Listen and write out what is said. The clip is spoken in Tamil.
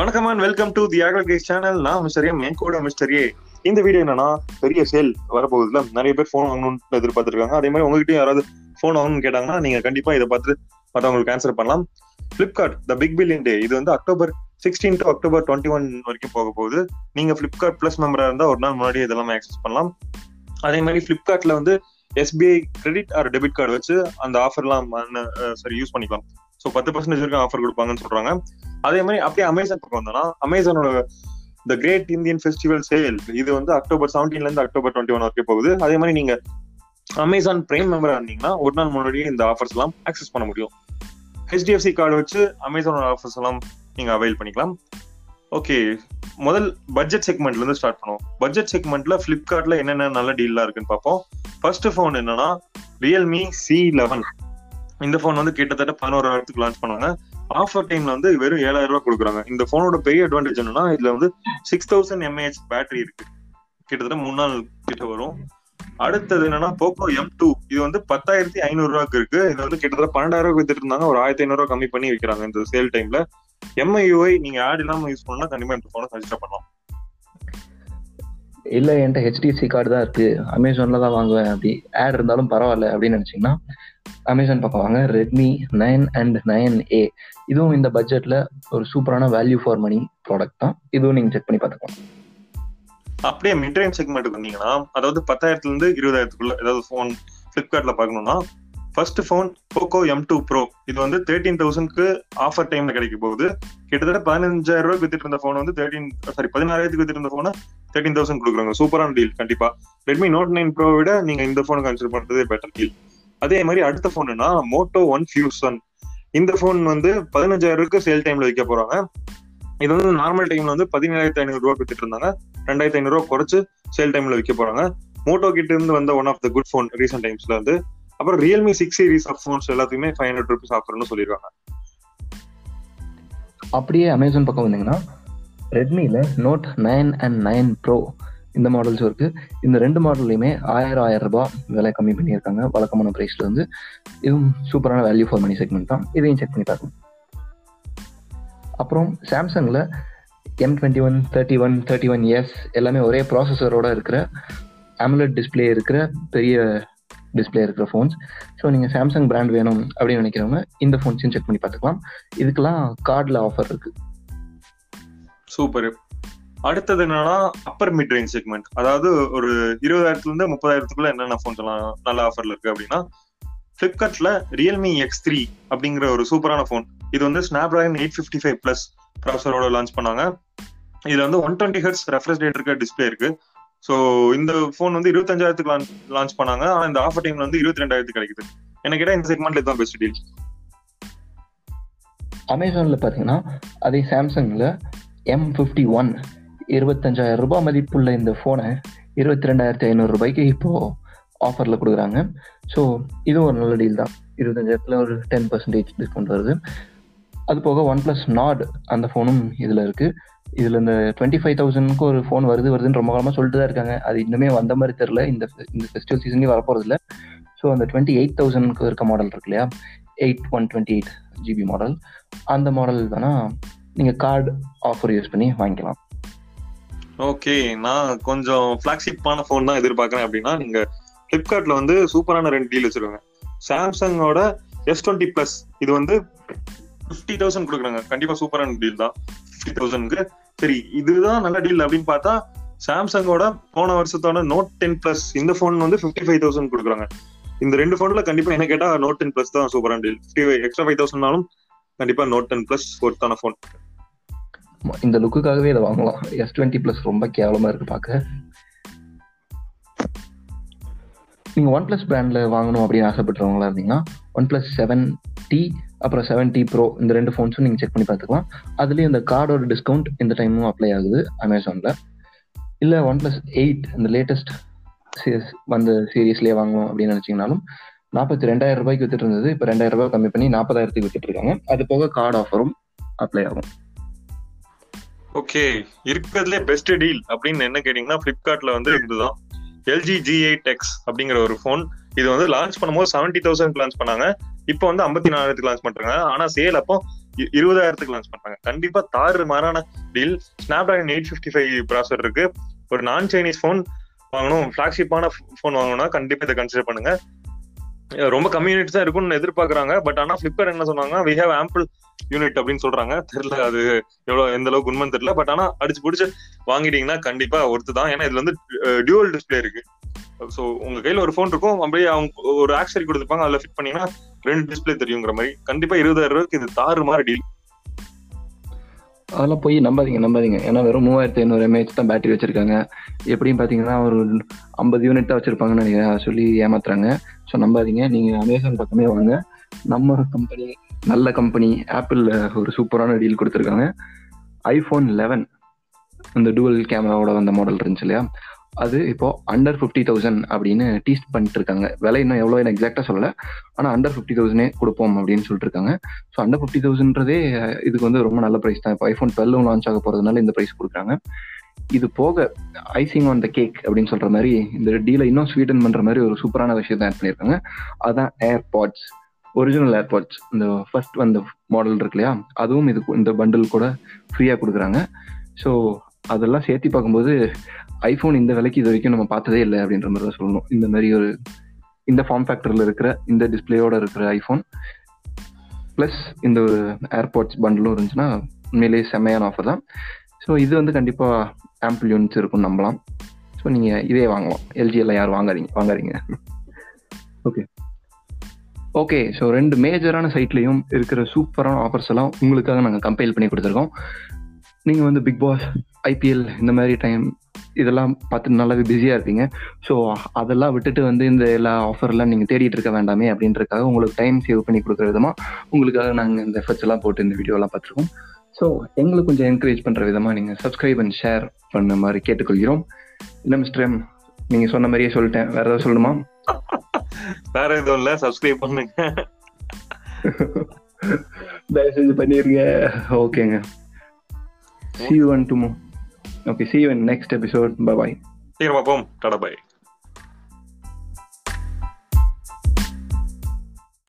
வணக்கம் அண்ட் வெல்கம் டு தி ஆக்ரகேஸ் சேனல். நான் மிஸ்டரியே, என் கூட மிஸ்டரியே. இந்த வீடியோ என்னன்னா, பெரிய சேல் வரப்போகுதுல, நிறைய பேர் ஃபோன் வாங்கணும்னு எதிர்பார்த்துருக்காங்க. அதே மாதிரி உங்ககிட்டயும் யாராவது ஃபோன் வாங்கணும்னு கேட்டாங்கன்னா நீங்க கண்டிப்பா இதை பார்த்து மற்றவங்களுக்கு ஆன்சர் பண்ணலாம். Flipkart the big billion day, இது வந்து October 16 டு October 21 வரைக்கும் போக போகுது. நீங்க ஃபிளிப்கார்ட் பிளஸ் மெம்பரா இருந்தா ஒரு நாள் முன்னாடி இதெல்லாம் ஆக்சஸ் பண்ணலாம். அதே மாதிரி ஃபிளிப்கார்ட்ல வந்து SBI credit or debit card வச்சு அந்த ஆஃபர்லாம் யூஸ் பண்ணிக்கலாம். ஸோ 10% வரைக்கும் ஆஃபர் கொடுப்பாங்கன்னு சொல்றாங்க. அதே மாதிரி அப்படியே அமேசான் பக்கம் வந்தோம்னா, அமேசானோட the great Indian festival sale, இது வந்து October 17 இருந்து October 21 வரைக்கும் போகுது. அதே மாதிரி நீங்க அமேசான் பிரைம் மெம்பரா இருந்தீங்கன்னா ஒரு நாள் முன்னாடியே இந்த ஆஃபர்ஸ் எல்லாம் ஆக்சஸ் பண்ண முடியும். HDFC கார்டு வச்சு அமேசானோட ஆஃபர்ஸ் எல்லாம் நீங்க அவைல் பண்ணிக்கலாம். ஓகே, முதல் பட்ஜெட் செக்மெண்ட்ல இருந்து ஸ்டார்ட் பண்ணுவோம். பட்ஜெட் செக்மெண்ட்ல ஃபிளிப்கார்ட்ல என்னென்ன நல்ல டீல்லாம் இருக்குன்னு பார்ப்போம். ஃபர்ஸ்ட் ஃபோன் என்னன்னா Realme C11. இந்த ஃபோன் வந்து கிட்டத்தட்ட 11,000 லான்ச் பண்ணுவாங்க. ஆஃபர் டைம்ல வந்து வெறும் 7,000 கொடுக்குறாங்க. இந்த ஃபோனோட பெரிய அட்வான்டேஜ் என்னன்னா, இதுல வந்து 6,000 mAh பேட்டரி இருக்கு. கிட்டத்தட்ட 3 நாள் கிட்ட வரும். அடுத்தது என்னன்னா Poco M2. இது வந்து 10,500 இருக்கு. இது வந்து கிட்டத்தட்ட 12,000 வித்துட்டு இருந்தாங்க. ஒரு 1,500 கம்மி பண்ணி வைக்கிறாங்க இந்த சேல் டைம்ல. mAh நீங்க ஆட் இல்லாம யூஸ் பண்ணா கண்டிப்பா இந்த ஃபோனை சஜஸ்ட் பண்ணலாம். இல்ல என்கிட்ட HDFC கார்டு தான் இருக்கு, அமேசான்ல தான் வாங்குவேன், அப்படி ஆட் இருந்தாலும் பரவாயில்ல அப்படின்னு நினைச்சீங்கன்னா அமேசான் பக்கம் வாங்க. Redmi 9 and 9A, இதுவும் இந்த பட்ஜெட்ல ஒரு சூப்பரான வேல்யூ ஃபார் மணி ப்ராடக்ட் தான். இதுவும் நீங்க செக் பண்ணி பாத்துக்கலாம். அப்படியே மிட் ரேஞ்ச் செக்மெண்ட்டுக்கு வந்தீங்கன்னா, அதாவது 10,000 to 20,000 ஏதாவது ஃபோன் ஃபிளிப்கார்ட்ல பாக்கணும்னா, first phone Poco M2 Pro. இது வந்து 13,000 ஆஃபர் டைம்ல கிடைக்க போகுது. கிட்டத்தட்ட 15,000 வித்துட்டு இருந்த போன் வந்து 16,000 வித்துட்டு இருந்த போன 13,000 கொடுக்குறாங்க. சூப்பரான டீல். கண்டிப்பா Redmi Note 9 Pro விட நீங்க இந்த போன் கன்சிடர் பண்றதே பெட்டர் டீல். அதே மாதிரி அடுத்த போனுன்னா Moto 1 Fusion. இந்த போன் வந்து 15,000 சேல் டைம்ல வைக்க போறாங்க. இது வந்து நார்மல் டைம்ல வந்து 17,500 வித்துட்டு இருந்தாங்க. 2,500 குறைச்சு சேல் டைம்ல வைக்க போறாங்க. மோட்டோ கிட்ட இருந்து வந்த one of the good phone recent டைம்ஸ்ல வந்து. அப்புறம் Realme 6 சீரிஸ் ஆஃப் ஃபோன்ஸ் எல்லாத்தையுமே $500 ஆஃபர்னு சொல்லியிருக்காங்க. அப்படியே அமேசான் பக்கம் வந்தீங்கன்னா, ரெட்மியில் நோட் 9 and 9 Pro இந்த மாடல்ஸும் இருக்குது. இந்த ரெண்டு மாடல்லையுமே ₹1,000 விலை கம்மி பண்ணியிருக்காங்க வழக்கமான ப்ரைஸில் வந்து. இதுவும் சூப்பரான வேல்யூ ஃபார் மணி செக்மெண்ட் தான். இதையும் செக் பண்ணி பார்க்கணும். அப்புறம் சாம்சங்கில் M21, 31, 31S எல்லாமே ஒரே ப்ராசஸரோட இருக்கிற AMOLED டிஸ்பிளே இருக்கிற பெரிய டிஸ்பிளே இருக்கிற ஃபோன்ஸ். ஸோ நீங்கள் சாம்சங் பிராண்ட் வேணும் அப்படின்னு நினைக்கிறவங்க இந்த ஃபோன்ஸையும் செக் பண்ணி பார்த்துக்கலாம். இதுக்கெல்லாம் கார்டில் ஆஃபர் இருக்கு. சூப்பர். அடுத்தது என்னன்னா அப்பர் மிட் ரேஞ்ச் செக்மெண்ட், அதாவது ஒரு 20,000 to 30,000 என்னென்ன ஃபோன்ஸ் எல்லாம் நல்ல ஆஃபர்ல இருக்கு அப்படின்னா, ஃபிளிப்கார்ட்ல Realme X3 அப்படிங்கிற ஒரு சூப்பரான ஃபோன். இது வந்து Snapdragon 855+ ப்ராசஸரோட லான்ச் பண்ணாங்க. இதுல வந்து 120Hz ரெஃப்ரெஷ் ரேட் இருக்க டிஸ்பிளே இருக்கு. ஸோ இந்த ஃபோன் வந்து 25,000 லான்ச் பண்ணாங்க. ஆனால் இந்த ஆஃபர் டைம்ல வந்து 22,000 கிடைக்குது. என்ன கேட்டால் இந்த செக்மெண்ட்ல இதுதான் பெஸ்ட் டீல். அமேசான்ல பார்த்தீங்கன்னா அதே சாம்சங்ல M51 $25,000 மதிப்புள்ள இந்த ஃபோனை $22,500 இப்போ ஆஃபர்ல கொடுக்குறாங்க. ஸோ இதுவும் ஒரு நல்ல டீல் தான். 25,000 ஒரு 10% டிஸ்கவுண்ட் வருது. அது போக OnePlus Nord அந்த ஃபோனும் இதுல இருக்கு. இதுல இந்த 25,000 ஒரு ஃபோன் வருதுன்னு ரொம்ப காலமா சொல்லிட்டு தான் இருக்காங்க. அது இன்னுமே வந்த மாதிரி தெரியல. இந்த ஃபெஸ்டிவல் சீசன்லயே வரப்போறது இல்லை. ஸோ அந்த 28,000 இருக்க மாடல் இருக்கு இல்லையா, 8/128GB மாடல், அந்த மாடல் தானா நீங்க கார்டு ஆஃபர் யூஸ் பண்ணி வாங்கிக்கலாம். ஓகே, நான் கொஞ்சம் ஃபிளாக்ஷிப்பான ஃபோன் தான் எதிர்பார்க்கறேன் அப்படின்னா, நீங்க ஃபிளிப்கார்ட்ல வந்து சூப்பரான 2 டீல் வச்சிருக்காங்க. சாம்சங்கோட S20 Plus, இது வந்து 50,000 கொடுக்குறாங்க. கண்டிப்பா சூப்பரான டீல் தான். 50,000க்கு சரி, இதுதான் நல்ல டீல் அப்படின்னு பார்த்தா, சாம்சங்கோட போன வருஷத்தோட Note 10 Plus இந்த ஃபோன் வந்து 55,000 கொடுக்குறாங்க. இந்த ரெண்டு ஃபோன்ல கண்டிப்பா என்ன கேட்டா Note 10 Plus தான் சூப்பரான டீல். எக்ஸ்ட்ரா 5,000 கண்டிப்பா Note 10 Plus ஒருத்தான ஃபோன். இந்த லுக்குக்காகவே இதை வாங்கலாம். S20 Plus ரொம்ப கேவலமா இருக்கு பாக்க. நீங்க OnePlus பிராண்ட்ல வாங்கணும் அப்படின்னு ஆசைப்பட்டவங்களா இருந்தீங்கன்னா OnePlus 7T அப்புறம் 7T Pro இந்த ரெண்டு ஃபோன்ஸும் நீங்கள் செக் பண்ணி பார்த்துக்கலாம். அதுலேயும் இந்த கார்டோட டிஸ்கவுண்ட் இந்த டைமும் அப்ளை ஆகுது அமேசானில். இல்லை OnePlus 8 இந்த லேட்டஸ்ட் வந்த சீரீஸ்லேயே வாங்கணும் அப்படின்னு நினச்சிங்கனாலும் $42,000 வித்துட்டு இருந்தது இப்போ $2,000 கம்மி பண்ணி $40,000 வித்துட்டு இருக்காங்க. அது போக கார்டு ஆஃபரும் அப்ளை ஆகும். ஓகே, இருக்கிறதுலே பெஸ்ட் டீல் அப்படின்னு என்ன கேட்டிங்கன்னா ஃப்ளிப்கார்ட்டில் வந்து இதுதான் LG G8X அப்படிங்கிற ஒரு ஃபோன். இது வந்து லான்ச் பண்ணும்போது 70,000 லான்ச் பண்ணாங்க. இப்போ வந்து 54,000 லான்ச் பண்றாங்க. ஆனா சேல் அப்போ 20,000 லான்ச் பண்றாங்க. கண்டிப்பா தாறு மாறான டீல். ஸ்னாப்டிராகன் 855 ப்ராசர் இருக்கு. ஒரு நான் சைனீஸ் போன் வாங்கணும், ஃபிளாக்ஷிப்பான போன் வாங்கணும்னா கண்டிப்பா இதை கன்சிடர் பண்ணுங்க. ரொம்ப கம்மி யூனிட் தான் இருக்கும்னு எதிர்பார்க்கறாங்க. பட் ஆனா ஃபிளிப்கார்ட் என்ன சொன்னாங்கன்னா, வி ஹேவ் ஆம்பிள் யூனிட் அப்படின்னு சொல்றாங்க. தெரியல அது எவ்வளவு எந்த அளவுக்கு உண்மைன்னு தெரியல. பட் ஆனா அடிச்சு பிடிச்சு வாங்கிட்டீங்கன்னா கண்டிப்பா ஒருத்து தான். ஏன்னா இதுல வந்து டியூவல் டிஸ்பிளே இருக்கு. ஸோ உங்க கையில ஒரு போன் இருக்கும், அப்படியே அவங்க ஒரு ஆக்சரி கொடுத்துருப்பாங்க, அதுல ஃபிட் பண்ணீங்கன்னா ரெண்டு டிஸ்பிளே தெரியுங்கிற மாதிரி. கண்டிப்பா 20,000 இது தாறு மாதிரி டீல். அதெல்லாம் போய் நம்பாதீங்க. ஏன்னா வெறும் 3,500 mAh தான் பேட்டரி வச்சிருக்காங்க. எப்படின்னு பாத்தீங்கன்னா ஒரு 50 unit தான் வச்சிருப்பாங்கன்னு நினைக்கிறேன் சொல்லி ஏமாத்துறாங்க. ஸோ நம்பாதீங்க. நீங்க அமேசான் பக்கமே வாங்க. நம்ம கம்பெனி நல்ல கம்பெனி. ஆப்பிள் ஒரு சூப்பரான டீல் கொடுத்துருக்காங்க. ஐபோன் 11 இந்த டூவல் கேமராவோட வந்த மாடல் இருந்துச்சு இல்லையா, அது இப்போ அண்டர் 50,000 அப்படின்னு டீஸ்ட் பண்ணிட்டு இருக்காங்க. விலை இன்னும் எவ்வளோ என்ன எக்ஸாக்டா சொல்லலை, ஆனால் அண்டர் 50,000 கொடுப்போம் அப்படின்னு சொல்லிட்டு இருக்காங்க. ஸோ அண்டர் 50,000ன்றதே இதுக்கு வந்து ரொம்ப நல்ல ப்ரைஸ் தான். இப்போ ஐஃபோன் 12 லான்ச் ஆக போறதுனால இந்த ப்ரைஸ் கொடுக்குறாங்க. இது போக ஐசிங் ஆன் த கேக் அப்படின்னு சொல்ற மாதிரி இந்த டீலை இன்னும் ஸ்வீட்டன் பண்ற மாதிரி ஒரு சூப்பரான விஷயம் தான் ஆட் பண்ணியிருக்காங்க. அதுதான் ஏர்பாட்ஸ், ஒரிஜினல் ஏர்பாட்ஸ். இந்த ஃபர்ஸ்ட் வந்த மாடல் இருக்கு இல்லையா, அதுவும் இது இந்த பண்டில் கூட ஃப்ரீயா கொடுக்குறாங்க. ஸோ அதெல்லாம் சேர்த்து பார்க்கும்போது ஐஃபோன் இந்த விலைக்கு இது வரைக்கும் நம்ம பார்த்ததே இல்லை அப்படின்ற மாதிரி தான் சொல்லணும். இந்த மாதிரி ஒரு இந்த ஃபார்ம் ஃபேக்டரில் இருக்கிற இந்த டிஸ்பிளேயோட இருக்கிற ஐஃபோன் ப்ளஸ் இந்த ஒரு ஏர்பாட்ஸ் பண்டலும் இருந்துச்சுன்னா உண்மையிலேயே செம்மையான ஆஃபர் தான். ஸோ இது வந்து கண்டிப்பாக ஆம்பிள் யூனிட்ஸ் இருக்கும்னு நம்பலாம். ஸோ நீங்கள் இதே வாங்கலாம். எல்ஜி எல்லாம் யாரும் வாங்காதீங்க. ஓகே, ஸோ 2 மேஜரான சைட்லேயும் இருக்கிற சூப்பரான ஆஃபர்ஸ் எல்லாம் உங்களுக்காக நாங்கள் கம்பைல் பண்ணி கொடுத்துருக்கோம். நீங்கள் வந்து பிக் பாஸ், ஐபிஎல் இந்த மாதிரி டைம் இதெல்லாம் பார்த்து நல்லாவே பிஸியாக இருப்பீங்க. ஸோ அதெல்லாம் விட்டுட்டு வந்து இந்த எல்லா ஆஃபர்லாம் நீங்கள் தேடிட்டு இருக்க வேண்டாமே அப்படின்றக்காக உங்களுக்கு டைம் சேவ் பண்ணி கொடுக்குற விதமாக உங்களுக்காக நாங்கள் இந்த எஃபர்ட்ஸ் எல்லாம் போட்டு இந்த வீடியோலாம் பார்த்துருக்கோம். ஸோ எங்களுக்கு கொஞ்சம் என்கரேஜ் பண்ணுற விதமாக நீங்கள் சப்ஸ்கிரைப் அண்ட் ஷேர் பண்ண மாதிரி கேட்டுக்கொள்கிறோம். இல்லை மிஸ்டர் எம், நீங்கள் சொன்ன மாதிரியே சொல்லிட்டேன், வேறு ஏதாவது சொல்லணுமா? வேற எதுவும் இல்லை, சப்ஸ்கிரைப் பண்ணுங்க, தயவு செஞ்சு பண்ணிடுங்க. ஓகேங்க. See you on tomorrow. Okay, see you in next episode. Bye-bye. Take care, Papa. Ta-da, bye.